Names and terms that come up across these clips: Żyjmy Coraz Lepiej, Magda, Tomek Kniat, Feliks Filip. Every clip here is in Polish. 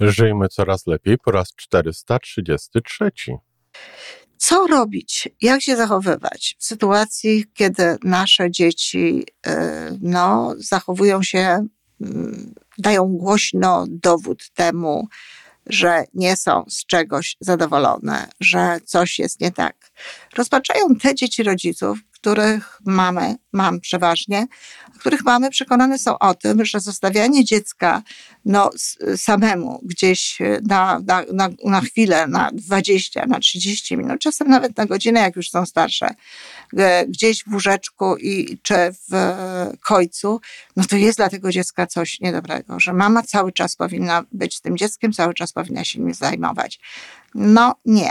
Żyjmy coraz lepiej po raz 433. Co robić? Jak się zachowywać w sytuacji, kiedy nasze dzieci zachowują się, dają głośno dowód temu, że nie są z czegoś zadowolone, że coś jest nie tak. Rozpaczają te dzieci rodziców, których mamy przekonane są o tym, że zostawianie dziecka samemu gdzieś na chwilę, na 20, na 30 minut, czasem nawet na godzinę, jak już są starsze, gdzieś w łóżeczku czy w kojcu, to jest dla tego dziecka coś niedobrego, że mama cały czas powinna być z tym dzieckiem, cały czas powinna się nim zajmować. Nie.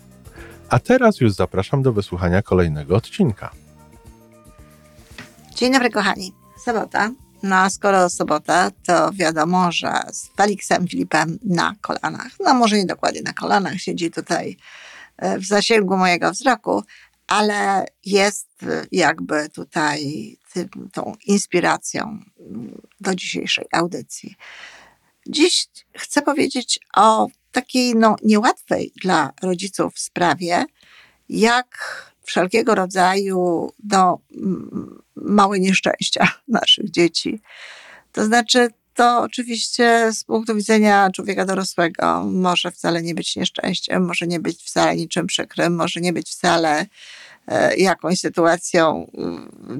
A teraz już zapraszam do wysłuchania kolejnego odcinka. Dzień dobry kochani, sobota. Skoro sobota, to wiadomo, że z Feliksem Filipem na kolanach, może nie dokładnie na kolanach, siedzi tutaj w zasięgu mojego wzroku, ale jest jakby tutaj tą inspiracją do dzisiejszej audycji. Dziś chcę powiedzieć o takiej niełatwej dla rodziców sprawie, jak wszelkiego rodzaju małe nieszczęścia naszych dzieci. To znaczy, to oczywiście z punktu widzenia człowieka dorosłego może wcale nie być nieszczęściem, może nie być wcale niczym przykrym, może nie być wcale jakąś sytuacją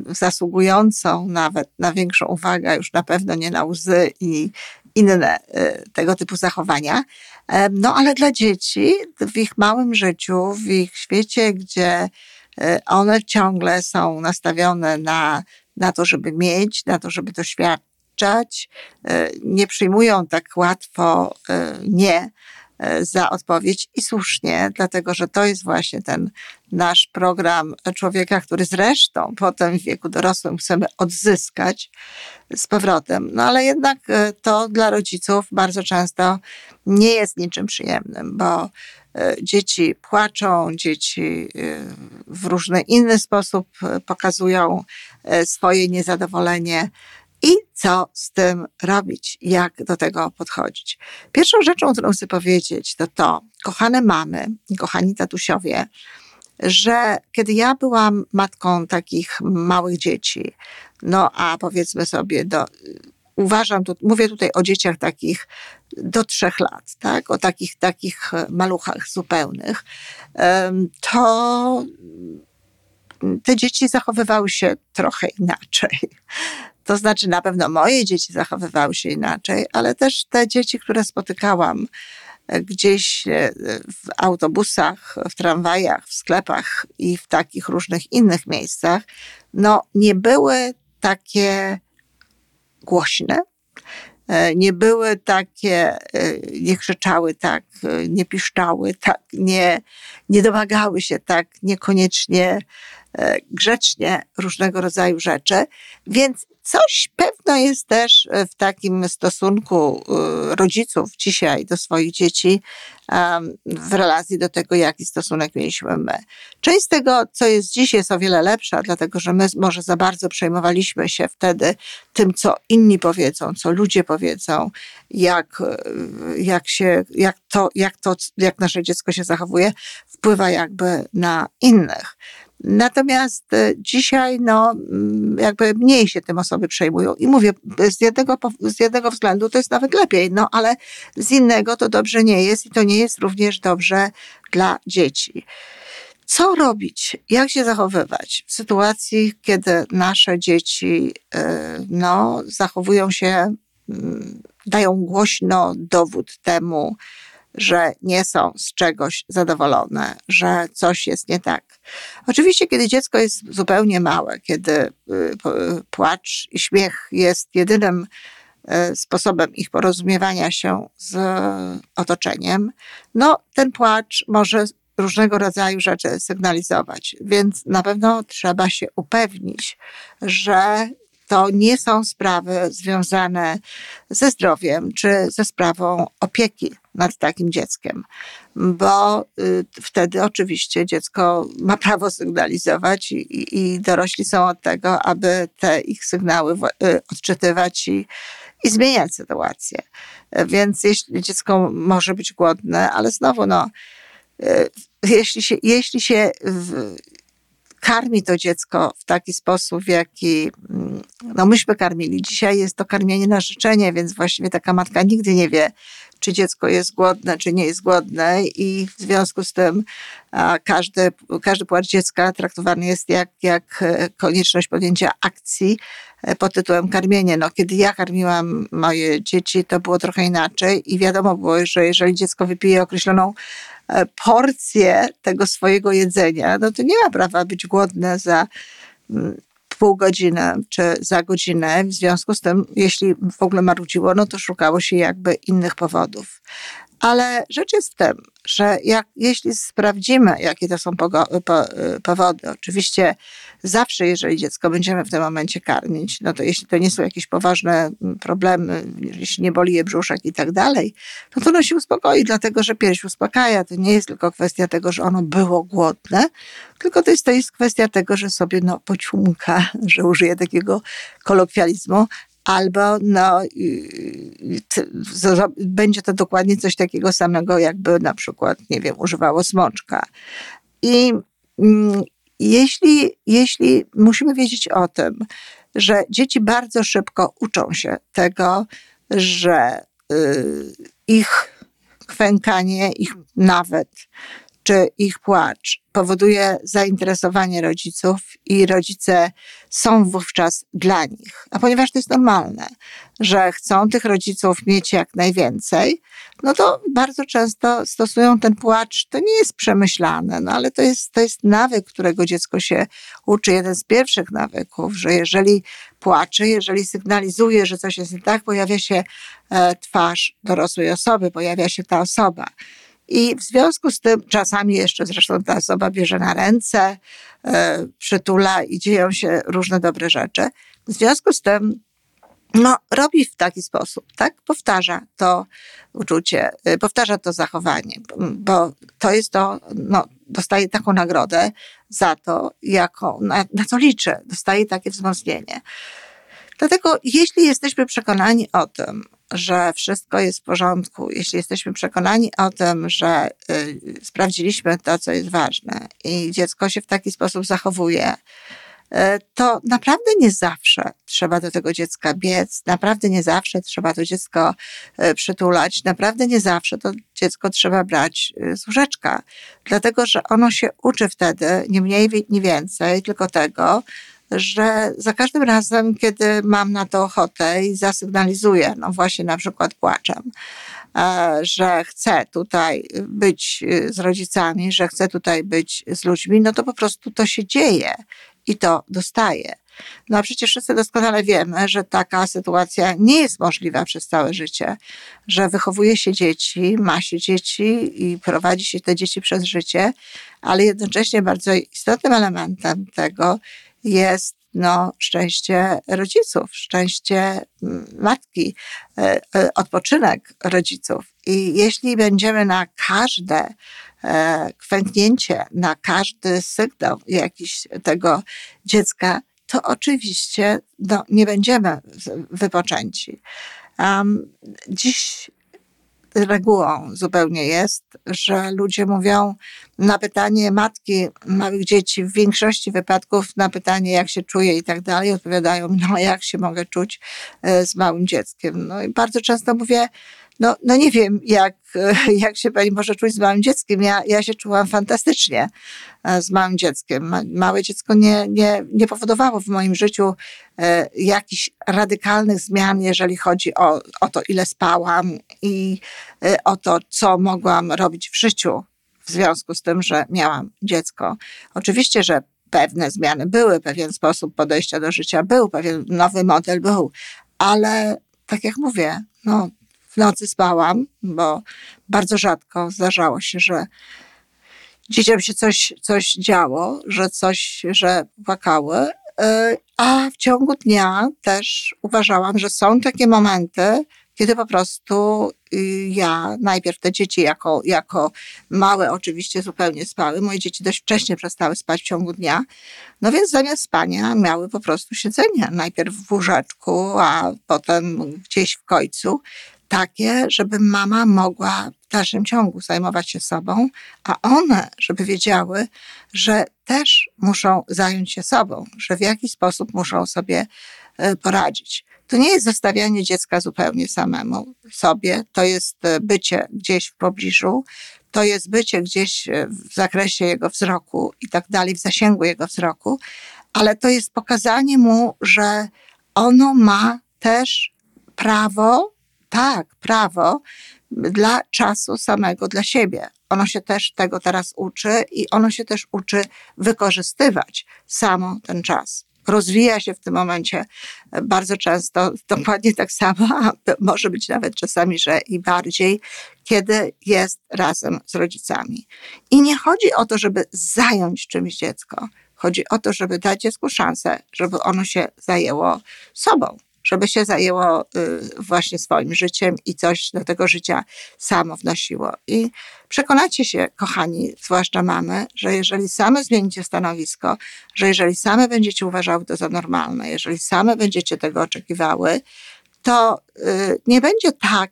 zasługującą nawet na większą uwagę, już na pewno nie na łzy i inne tego typu zachowania. Ale dla dzieci w ich małym życiu, w ich świecie, gdzie one ciągle są nastawione na to, żeby mieć, na to, żeby doświadczać, nie przyjmują tak łatwo nie za odpowiedź i słusznie, dlatego że to jest właśnie ten nasz program człowieka, który zresztą potem w wieku dorosłym chcemy odzyskać z powrotem. Ale jednak to dla rodziców bardzo często nie jest niczym przyjemnym, bo dzieci płaczą, dzieci w różny inny sposób pokazują swoje niezadowolenie. I co z tym robić? Jak do tego podchodzić? Pierwszą rzeczą, którą chcę powiedzieć, to kochane mamy, kochani tatusiowie, że kiedy ja byłam matką takich małych dzieci, powiedzmy sobie, mówię tutaj o dzieciach takich do 3 lat, tak? O takich maluchach zupełnych, to te dzieci zachowywały się trochę inaczej. To znaczy na pewno moje dzieci zachowywały się inaczej, ale też te dzieci, które spotykałam gdzieś w autobusach, w tramwajach, w sklepach i w takich różnych innych miejscach, nie były takie głośne, nie były takie, nie krzyczały tak, nie piszczały tak, nie domagały się tak niekoniecznie grzecznie różnego rodzaju rzeczy, więc coś pewno jest też w takim stosunku rodziców dzisiaj do swoich dzieci w relacji do tego, jaki stosunek mieliśmy my. Część z tego, co jest dziś, jest o wiele lepsza, dlatego że my może za bardzo przejmowaliśmy się wtedy tym, co inni powiedzą, co ludzie powiedzą, jak nasze dziecko się zachowuje, wpływa jakby na innych. Natomiast dzisiaj jakby mniej się tym osoby przejmują i mówię, z jednego względu to jest nawet lepiej, ale z innego to dobrze nie jest i to nie jest również dobrze dla dzieci. Co robić? Jak się zachowywać w sytuacji, kiedy nasze dzieci zachowują się, dają głośno dowód temu, że nie są z czegoś zadowolone, że coś jest nie tak. Oczywiście, kiedy dziecko jest zupełnie małe, kiedy płacz i śmiech jest jedynym sposobem ich porozumiewania się z otoczeniem, no ten płacz może różnego rodzaju rzeczy sygnalizować. Więc na pewno trzeba się upewnić, że to nie są sprawy związane ze zdrowiem czy ze sprawą opieki nad takim dzieckiem, bo wtedy oczywiście dziecko ma prawo sygnalizować i dorośli są od tego, aby te ich sygnały odczytywać i zmieniać sytuację. Więc jeśli dziecko może być głodne, ale znowu jeśli się karmi to dziecko w taki sposób, w jaki myśmy karmili. Dzisiaj jest to karmienie na życzenie, więc właściwie taka matka nigdy nie wie, czy dziecko jest głodne, czy nie jest głodne i w związku z tym każdy płacz dziecka traktowany jest jak konieczność podjęcia akcji pod tytułem karmienie. Kiedy ja karmiłam moje dzieci, to było trochę inaczej i wiadomo było, że jeżeli dziecko wypije określoną porcję tego swojego jedzenia, to nie ma prawa być głodne za pół godziny czy za godzinę. W związku z tym, jeśli w ogóle marudziło, to szukało się jakby innych powodów. Ale rzecz jest w tym, że jeśli sprawdzimy, jakie to są powody, oczywiście zawsze, jeżeli dziecko będziemy w tym momencie karmić, to jeśli to nie są jakieś poważne problemy, jeśli nie boli je brzuszek i tak dalej, to ono się uspokoi, dlatego że pierś uspokaja. To nie jest tylko kwestia tego, że ono było głodne, tylko to jest kwestia tego, że sobie pociumka, że użyję takiego kolokwializmu, albo będzie to dokładnie coś takiego samego, jakby na przykład, używało smoczka. I jeśli musimy wiedzieć o tym, że dzieci bardzo szybko uczą się tego, że ich kwękanie, ich nawet czy ich płacz powoduje zainteresowanie rodziców i rodzice są wówczas dla nich. A ponieważ to jest normalne, że chcą tych rodziców mieć jak najwięcej, to bardzo często stosują ten płacz. To nie jest przemyślane, ale to jest nawyk, którego dziecko się uczy. Jeden z pierwszych nawyków, że jeżeli płacze, jeżeli sygnalizuje, że coś jest nie tak, pojawia się twarz dorosłej osoby, pojawia się ta osoba. I w związku z tym czasami jeszcze zresztą ta osoba bierze na ręce, przytula i dzieją się różne dobre rzeczy. W związku z tym robi w taki sposób, tak? Powtarza to uczucie, powtarza to zachowanie, bo to jest to, dostaje taką nagrodę za to, na co liczy, dostaje takie wzmocnienie. Dlatego jeśli jesteśmy przekonani o tym, że wszystko jest w porządku, jeśli jesteśmy przekonani o tym, że sprawdziliśmy to, co jest ważne i dziecko się w taki sposób zachowuje, to naprawdę nie zawsze trzeba do tego dziecka biec, naprawdę nie zawsze trzeba to dziecko przytulać, naprawdę nie zawsze to dziecko trzeba brać z łóżeczka, dlatego że ono się uczy wtedy, nie mniej, nie więcej, tylko tego, że za każdym razem, kiedy mam na to ochotę i zasygnalizuję, właśnie na przykład płaczem, że chcę tutaj być z rodzicami, że chcę tutaj być z ludźmi, to po prostu to się dzieje i to dostaję. A przecież wszyscy doskonale wiemy, że taka sytuacja nie jest możliwa przez całe życie, że wychowuje się dzieci, ma się dzieci i prowadzi się te dzieci przez życie, ale jednocześnie bardzo istotnym elementem tego jest szczęście rodziców, szczęście matki, odpoczynek rodziców. I jeśli będziemy na każde kwęknięcie, na każdy sygnał jakiś tego dziecka, to oczywiście nie będziemy wypoczęci. Dziś regułą zupełnie jest, że ludzie mówią na pytanie matki małych dzieci, w większości wypadków na pytanie jak się czuje i tak dalej, odpowiadają jak się mogę czuć z małym dzieckiem. I bardzo często mówię, No nie wiem, jak się pani może czuć z małym dzieckiem. Ja się czułam fantastycznie z małym dzieckiem. Małe dziecko nie powodowało w moim życiu jakichś radykalnych zmian, jeżeli chodzi o to, ile spałam i o to, co mogłam robić w życiu w związku z tym, że miałam dziecko. Oczywiście, że pewne zmiany były, pewien sposób podejścia do życia był, pewien nowy model był, ale tak jak mówię, w nocy spałam, bo bardzo rzadko zdarzało się, że dzieciom się coś działo, że płakały, a w ciągu dnia też uważałam, że są takie momenty, kiedy po prostu ja, najpierw te dzieci jako małe oczywiście zupełnie spały, moje dzieci dość wcześnie przestały spać w ciągu dnia, no więc zamiast spania miały po prostu siedzenie, najpierw w łóżeczku, a potem gdzieś w końcu, takie, żeby mama mogła w dalszym ciągu zajmować się sobą, a one, żeby wiedziały, że też muszą zająć się sobą, że w jakiś sposób muszą sobie poradzić. To nie jest zostawianie dziecka zupełnie samemu sobie, to jest bycie gdzieś w pobliżu, to jest bycie gdzieś w zakresie jego wzroku i tak dalej, w zasięgu jego wzroku, ale to jest pokazanie mu, że ono ma też prawo dla czasu samego dla siebie. Ono się też tego teraz uczy i ono się też uczy wykorzystywać samo ten czas. Rozwija się w tym momencie bardzo często dokładnie tak samo, a może być nawet czasami, że i bardziej, kiedy jest razem z rodzicami. I nie chodzi o to, żeby zająć czymś dziecko. Chodzi o to, żeby dać dziecku szansę, żeby ono się zajęło sobą, żeby się zajęło właśnie swoim życiem i coś do tego życia samo wnosiło. I przekonacie się, kochani, zwłaszcza mamy, że jeżeli same zmienicie stanowisko, że jeżeli same będziecie uważały to za normalne, jeżeli same będziecie tego oczekiwały, to nie będzie tak,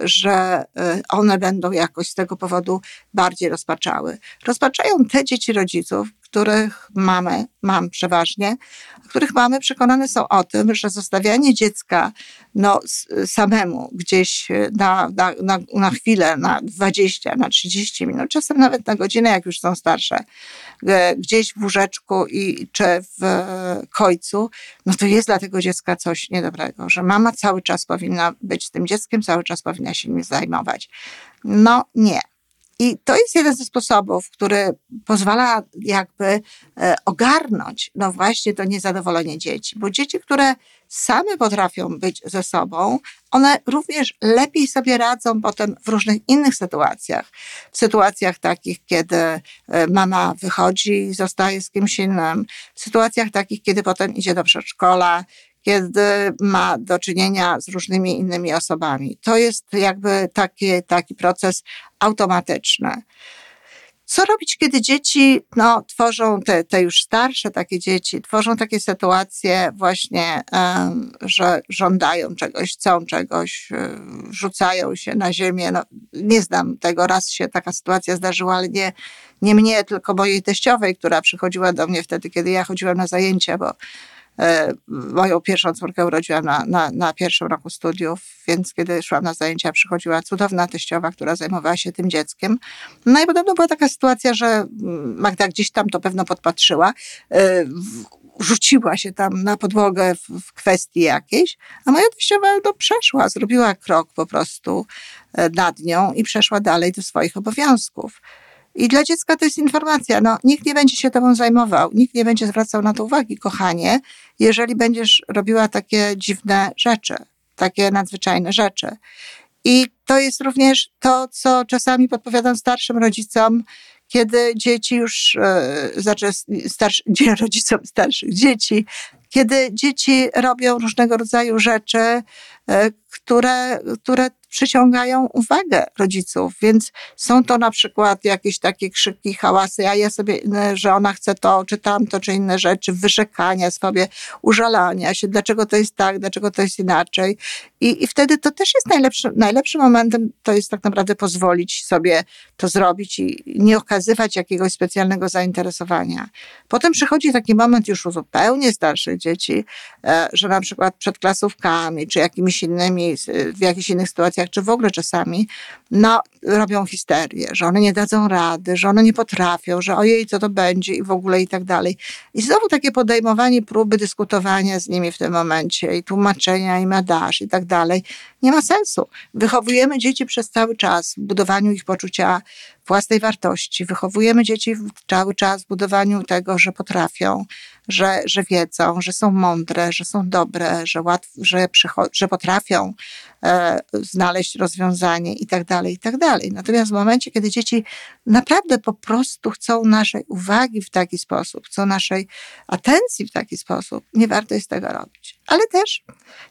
że one będą jakoś z tego powodu bardziej rozpaczały. Rozpaczają te dzieci rodziców, których mam przeważnie, których mamy przekonane są o tym, że zostawianie dziecka samemu gdzieś na chwilę, na 20, na 30 minut, czasem nawet na godzinę, jak już są starsze, gdzieś w łóżeczku czy w końcu, to jest dla tego dziecka coś niedobrego, że mama cały czas powinna być z tym dzieckiem, cały czas powinna się nim zajmować. Nie. I to jest jeden ze sposobów, który pozwala jakby ogarnąć właśnie to niezadowolenie dzieci. Bo dzieci, które same potrafią być ze sobą, one również lepiej sobie radzą potem w różnych innych sytuacjach. W sytuacjach takich, kiedy mama wychodzi i zostaje z kimś innym. W sytuacjach takich, kiedy potem idzie do przedszkola, kiedy ma do czynienia z różnymi innymi osobami. To jest jakby taki proces automatyczny. Co robić, kiedy dzieci tworzą, te już starsze takie dzieci, tworzą takie sytuacje właśnie, że żądają czegoś, chcą czegoś, rzucają się na ziemię. Nie znam tego, raz się taka sytuacja zdarzyła, ale nie mnie, tylko mojej teściowej, która przychodziła do mnie wtedy, kiedy ja chodziłam na zajęcia, bo moją pierwszą córkę urodziłam na pierwszym roku studiów, więc kiedy szłam na zajęcia, przychodziła cudowna teściowa, która zajmowała się tym dzieckiem. I podobno była taka sytuacja, że Magda gdzieś tam to pewno podpatrzyła, rzuciła się tam na podłogę w kwestii jakiejś, a moja teściowa przeszła, zrobiła krok po prostu nad nią i przeszła dalej do swoich obowiązków. I dla dziecka to jest informacja, nikt nie będzie się tobą zajmował, nikt nie będzie zwracał na to uwagi, kochanie, jeżeli będziesz robiła takie dziwne rzeczy, takie nadzwyczajne rzeczy. I to jest również to, co czasami podpowiadam starszym rodzicom, kiedy dzieci już, rodzicom starszych dzieci, kiedy dzieci robią różnego rodzaju rzeczy, które przyciągają uwagę rodziców, więc są to na przykład jakieś takie krzyki, hałasy, a ja sobie, że ona chce to, czy tamto, czy inne rzeczy, wyrzekania sobie, użalania się, dlaczego to jest tak, dlaczego to jest inaczej. I wtedy to też jest najlepszym momentem, to jest tak naprawdę pozwolić sobie to zrobić i nie okazywać jakiegoś specjalnego zainteresowania. Potem przychodzi taki moment już u zupełnie starszych dzieci, że na przykład przed klasówkami, czy jakimiś innymi, w jakichś innych sytuacjach emocjach, czy w ogóle czasami, no, robią histerię, że one nie dadzą rady, że one nie potrafią, że ojej, co to będzie i w ogóle i tak dalej. I znowu takie podejmowanie próby dyskutowania z nimi w tym momencie i tłumaczenia im dasz i tak dalej, nie ma sensu. Wychowujemy dzieci przez cały czas w budowaniu ich poczucia własnej wartości. Wychowujemy dzieci cały czas w budowaniu tego, że potrafią, że wiedzą, że są mądre, że są dobre, że potrafią znaleźć rozwiązanie i tak dalej, i tak dalej. Natomiast w momencie, kiedy dzieci naprawdę po prostu chcą naszej uwagi w taki sposób, chcą naszej atencji w taki sposób, nie warto jest tego robić. Ale też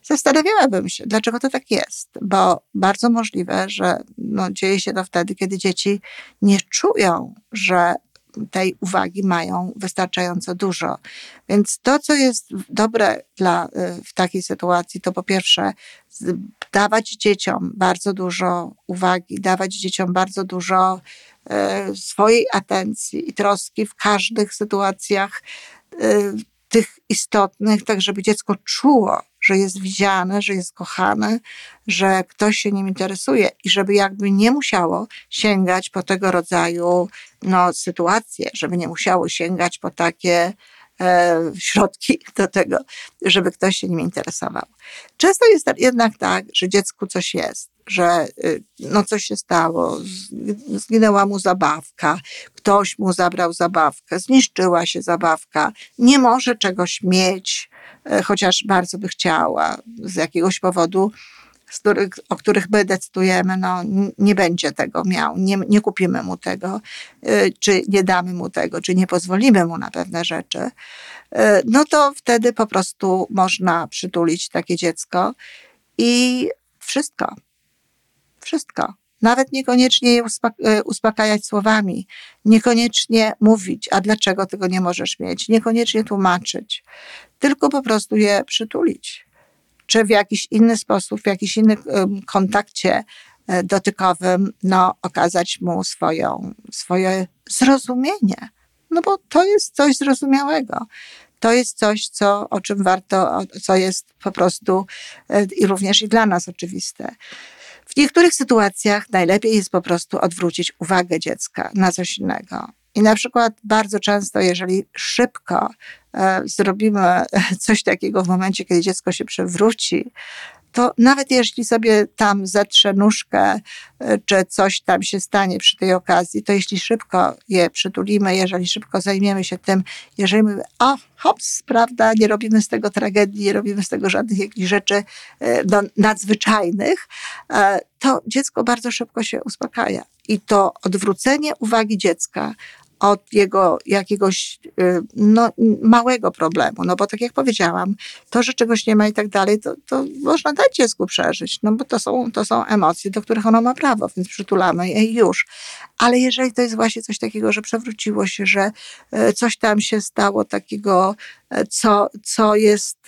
zastanawiałabym się, dlaczego to tak jest, bo bardzo możliwe, że no, dzieje się to wtedy, kiedy dzieci nie czują, że tej uwagi mają wystarczająco dużo. Więc to, co jest dobre w takiej sytuacji, to po pierwsze dawać dzieciom bardzo dużo uwagi, dawać dzieciom bardzo dużo swojej atencji i troski w każdych sytuacjach tych istotnych, tak żeby dziecko czuło, że jest widziane, że jest kochane, że ktoś się nim interesuje i żeby jakby nie musiało sięgać po tego rodzaju no, sytuacje, żeby nie musiało sięgać po takie środki do tego, żeby ktoś się nim interesował. Często jest jednak tak, że dziecku coś jest, że no, coś się stało, zginęła mu zabawka, ktoś mu zabrał zabawkę, zniszczyła się zabawka, nie może czegoś mieć, chociaż bardzo by chciała z jakiegoś powodu, o których my decydujemy, no nie będzie tego miał, nie kupimy mu tego, czy nie damy mu tego, czy nie pozwolimy mu na pewne rzeczy, no to wtedy po prostu można przytulić takie dziecko i wszystko. Nawet niekoniecznie je uspokajać słowami, niekoniecznie mówić, a dlaczego tego nie możesz mieć, niekoniecznie tłumaczyć, tylko po prostu je przytulić. Czy w jakiś inny sposób, w jakiś innym kontakcie dotykowym, no, okazać mu swoje zrozumienie. No bo to jest coś zrozumiałego. To jest coś, o czym warto, co jest po prostu i również i dla nas oczywiste. W niektórych sytuacjach najlepiej jest po prostu odwrócić uwagę dziecka na coś innego. I na przykład bardzo często, jeżeli szybko zrobimy coś takiego w momencie, kiedy dziecko się przewróci, to nawet jeśli sobie tam zetrze nóżkę, czy coś tam się stanie przy tej okazji, to jeśli szybko je przytulimy, jeżeli szybko zajmiemy się tym, jeżeli mówimy, o, hops, prawda, nie robimy z tego tragedii, nie robimy z tego żadnych jakichś rzeczy nadzwyczajnych, to dziecko bardzo szybko się uspokaja. I to odwrócenie uwagi dziecka od jego jakiegoś no, małego problemu, no bo tak jak powiedziałam, to, że czegoś nie ma i tak dalej, to można dać dziecku przeżyć, no bo to są emocje, do których ono ma prawo, więc przytulamy je już. Ale jeżeli to jest właśnie coś takiego, że przewróciło się, że coś tam się stało takiego, co jest,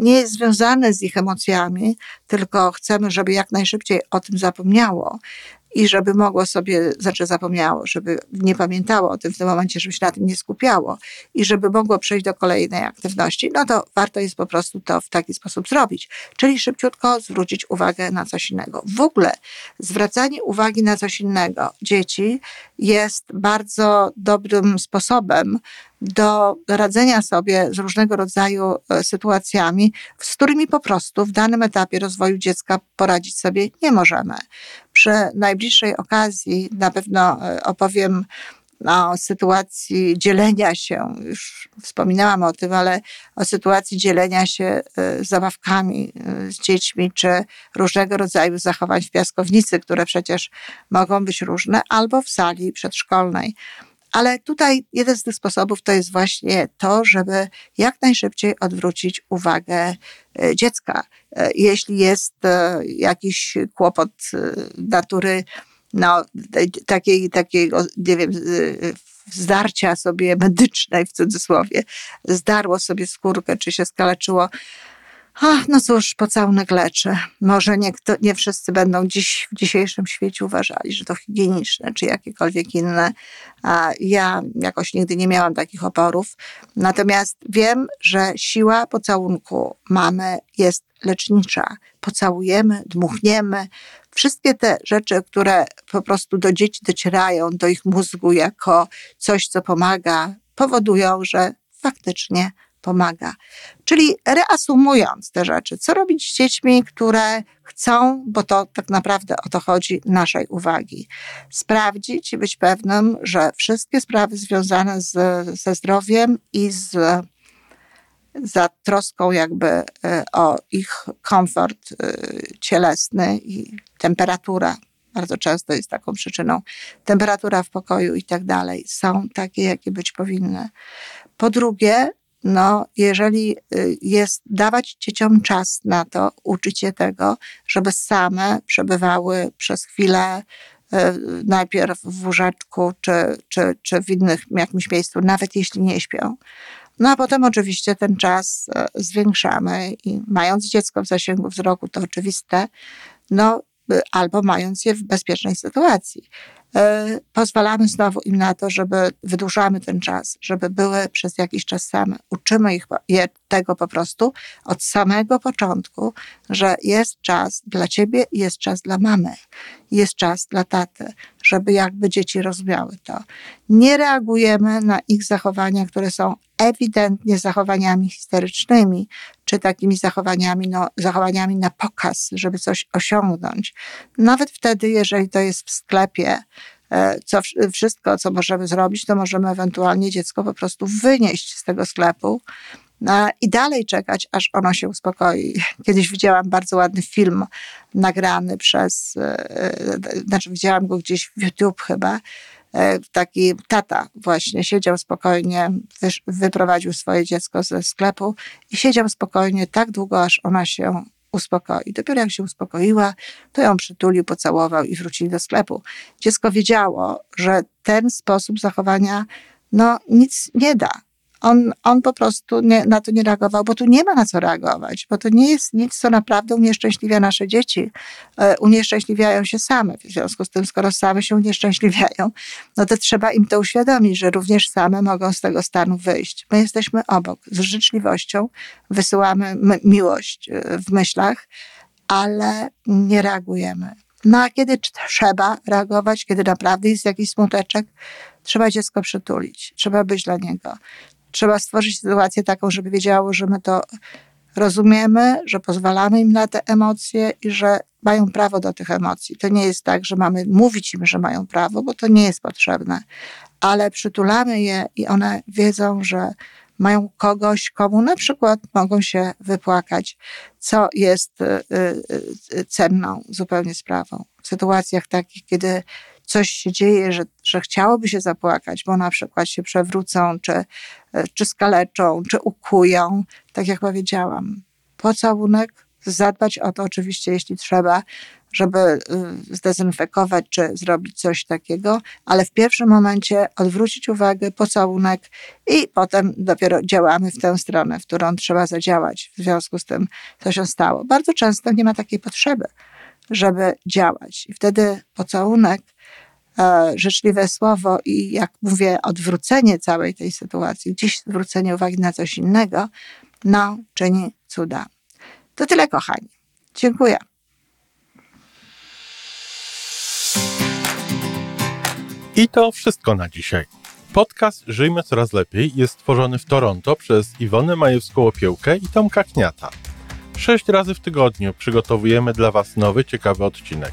nie jest związane z ich emocjami, tylko chcemy, żeby jak najszybciej o tym zapomniało, i żeby mogło sobie, znaczy zapomniało, żeby nie pamiętało o tym w tym momencie, żeby się na tym nie skupiało i żeby mogło przejść do kolejnej aktywności, no to warto jest po prostu to w taki sposób zrobić. Czyli szybciutko zwrócić uwagę na coś innego. W ogóle zwracanie uwagi na coś innego dzieci jest bardzo dobrym sposobem do radzenia sobie z różnego rodzaju sytuacjami, z którymi po prostu w danym etapie rozwoju dziecka poradzić sobie nie możemy. Przy najbliższej okazji na pewno opowiem o sytuacji dzielenia się, już wspominałam o tym, ale o sytuacji dzielenia się zabawkami z dziećmi, czy różnego rodzaju zachowań w piaskownicy, które przecież mogą być różne, albo w sali przedszkolnej. Ale tutaj jeden z tych sposobów to jest właśnie to, żeby jak najszybciej odwrócić uwagę dziecka. Jeśli jest jakiś kłopot natury, no, takiego, nie wiem, zdarcia sobie medycznej w cudzysłowie, zdarło sobie skórkę, czy się skaleczyło, no cóż, pocałunek leczy. Może nie wszyscy będą dziś w dzisiejszym świecie uważali, że to higieniczne, czy jakiekolwiek inne. Ja jakoś nigdy nie miałam takich oporów. Natomiast wiem, że siła pocałunku mamy jest lecznicza. pocałujemy, dmuchniemy. Wszystkie te rzeczy, które po prostu do dzieci docierają, do ich mózgu jako coś, co pomaga, powodują, że faktycznie pomaga. Czyli reasumując te rzeczy, co robić z dziećmi, które chcą, bo to tak naprawdę o to chodzi, naszej uwagi. Sprawdzić i być pewnym, że wszystkie sprawy związane ze zdrowiem i za troską jakby o ich komfort cielesny i temperatura, bardzo często jest taką przyczyną, temperatura w pokoju i tak dalej, są takie, jakie być powinny. Po drugie, jeżeli jest dawać dzieciom czas na to, uczyć je tego, żeby same przebywały przez chwilę najpierw w łóżeczku czy w innych jakimś miejscu, nawet jeśli nie śpią. A potem oczywiście ten czas zwiększamy i mając dziecko w zasięgu wzroku, to oczywiste, albo mając je w bezpiecznej sytuacji. Pozwalamy znowu im na to, żeby wydłużamy ten czas, żeby były przez jakiś czas same. Uczymy je tego po prostu od samego początku, że jest czas dla ciebie, jest czas dla mamy, jest czas dla taty, żeby jakby dzieci rozumiały to. Nie reagujemy na ich zachowania, które są ewidentnie zachowaniami histerycznymi, czy takimi zachowaniami, zachowaniami na pokaz, żeby coś osiągnąć. Nawet wtedy, jeżeli to jest w sklepie, wszystko, co możemy zrobić, to możemy ewentualnie dziecko po prostu wynieść z tego sklepu i dalej czekać, aż ono się uspokoi. Kiedyś widziałam bardzo ładny film nagrany widziałam go gdzieś w YouTube chyba, taki tata właśnie siedział spokojnie, wyprowadził swoje dziecko ze sklepu i siedział spokojnie tak długo, aż ona się uspokoi. Dopiero jak się uspokoiła, to ją przytulił, pocałował i wrócili do sklepu. Dziecko wiedziało, że ten sposób zachowania nic nie da. On po prostu na to nie reagował, bo tu nie ma na co reagować, bo to nie jest nic, co naprawdę unieszczęśliwia nasze dzieci. Unieszczęśliwiają się same. W związku z tym, skoro same się unieszczęśliwiają, to trzeba im to uświadomić, że również same mogą z tego stanu wyjść. My jesteśmy obok. Z życzliwością wysyłamy miłość w myślach, ale nie reagujemy. A kiedy trzeba reagować, kiedy naprawdę jest jakiś smuteczek, trzeba dziecko przytulić, trzeba być dla niego. Trzeba stworzyć sytuację taką, żeby wiedziało, że my to rozumiemy, że pozwalamy im na te emocje i że mają prawo do tych emocji. To nie jest tak, że mamy mówić im, że mają prawo, bo to nie jest potrzebne. Ale przytulamy je i one wiedzą, że mają kogoś, komu na przykład mogą się wypłakać, co jest cenną zupełnie sprawą. W sytuacjach takich, kiedy coś się dzieje, że chciałoby się zapłakać, bo na przykład się przewrócą, czy skaleczą, czy ukują. Tak jak powiedziałam, pocałunek, zadbać o to oczywiście, jeśli trzeba, żeby zdezynfekować, czy zrobić coś takiego, ale w pierwszym momencie odwrócić uwagę, pocałunek i potem dopiero działamy w tę stronę, w którą trzeba zadziałać. W związku z tym, co się stało. Bardzo często nie ma takiej potrzeby, żeby działać. I wtedy pocałunek, życzliwe słowo i jak mówię, odwrócenie całej tej sytuacji, gdzieś zwrócenie uwagi na coś innego, czyni cuda. To tyle, kochani. Dziękuję. I to wszystko na dzisiaj. Podcast Żyjmy Coraz Lepiej jest stworzony w Toronto przez Iwonę Majewską-Opiełkę i Tomka Kniata. 6 razy w tygodniu przygotowujemy dla Was nowy, ciekawy odcinek.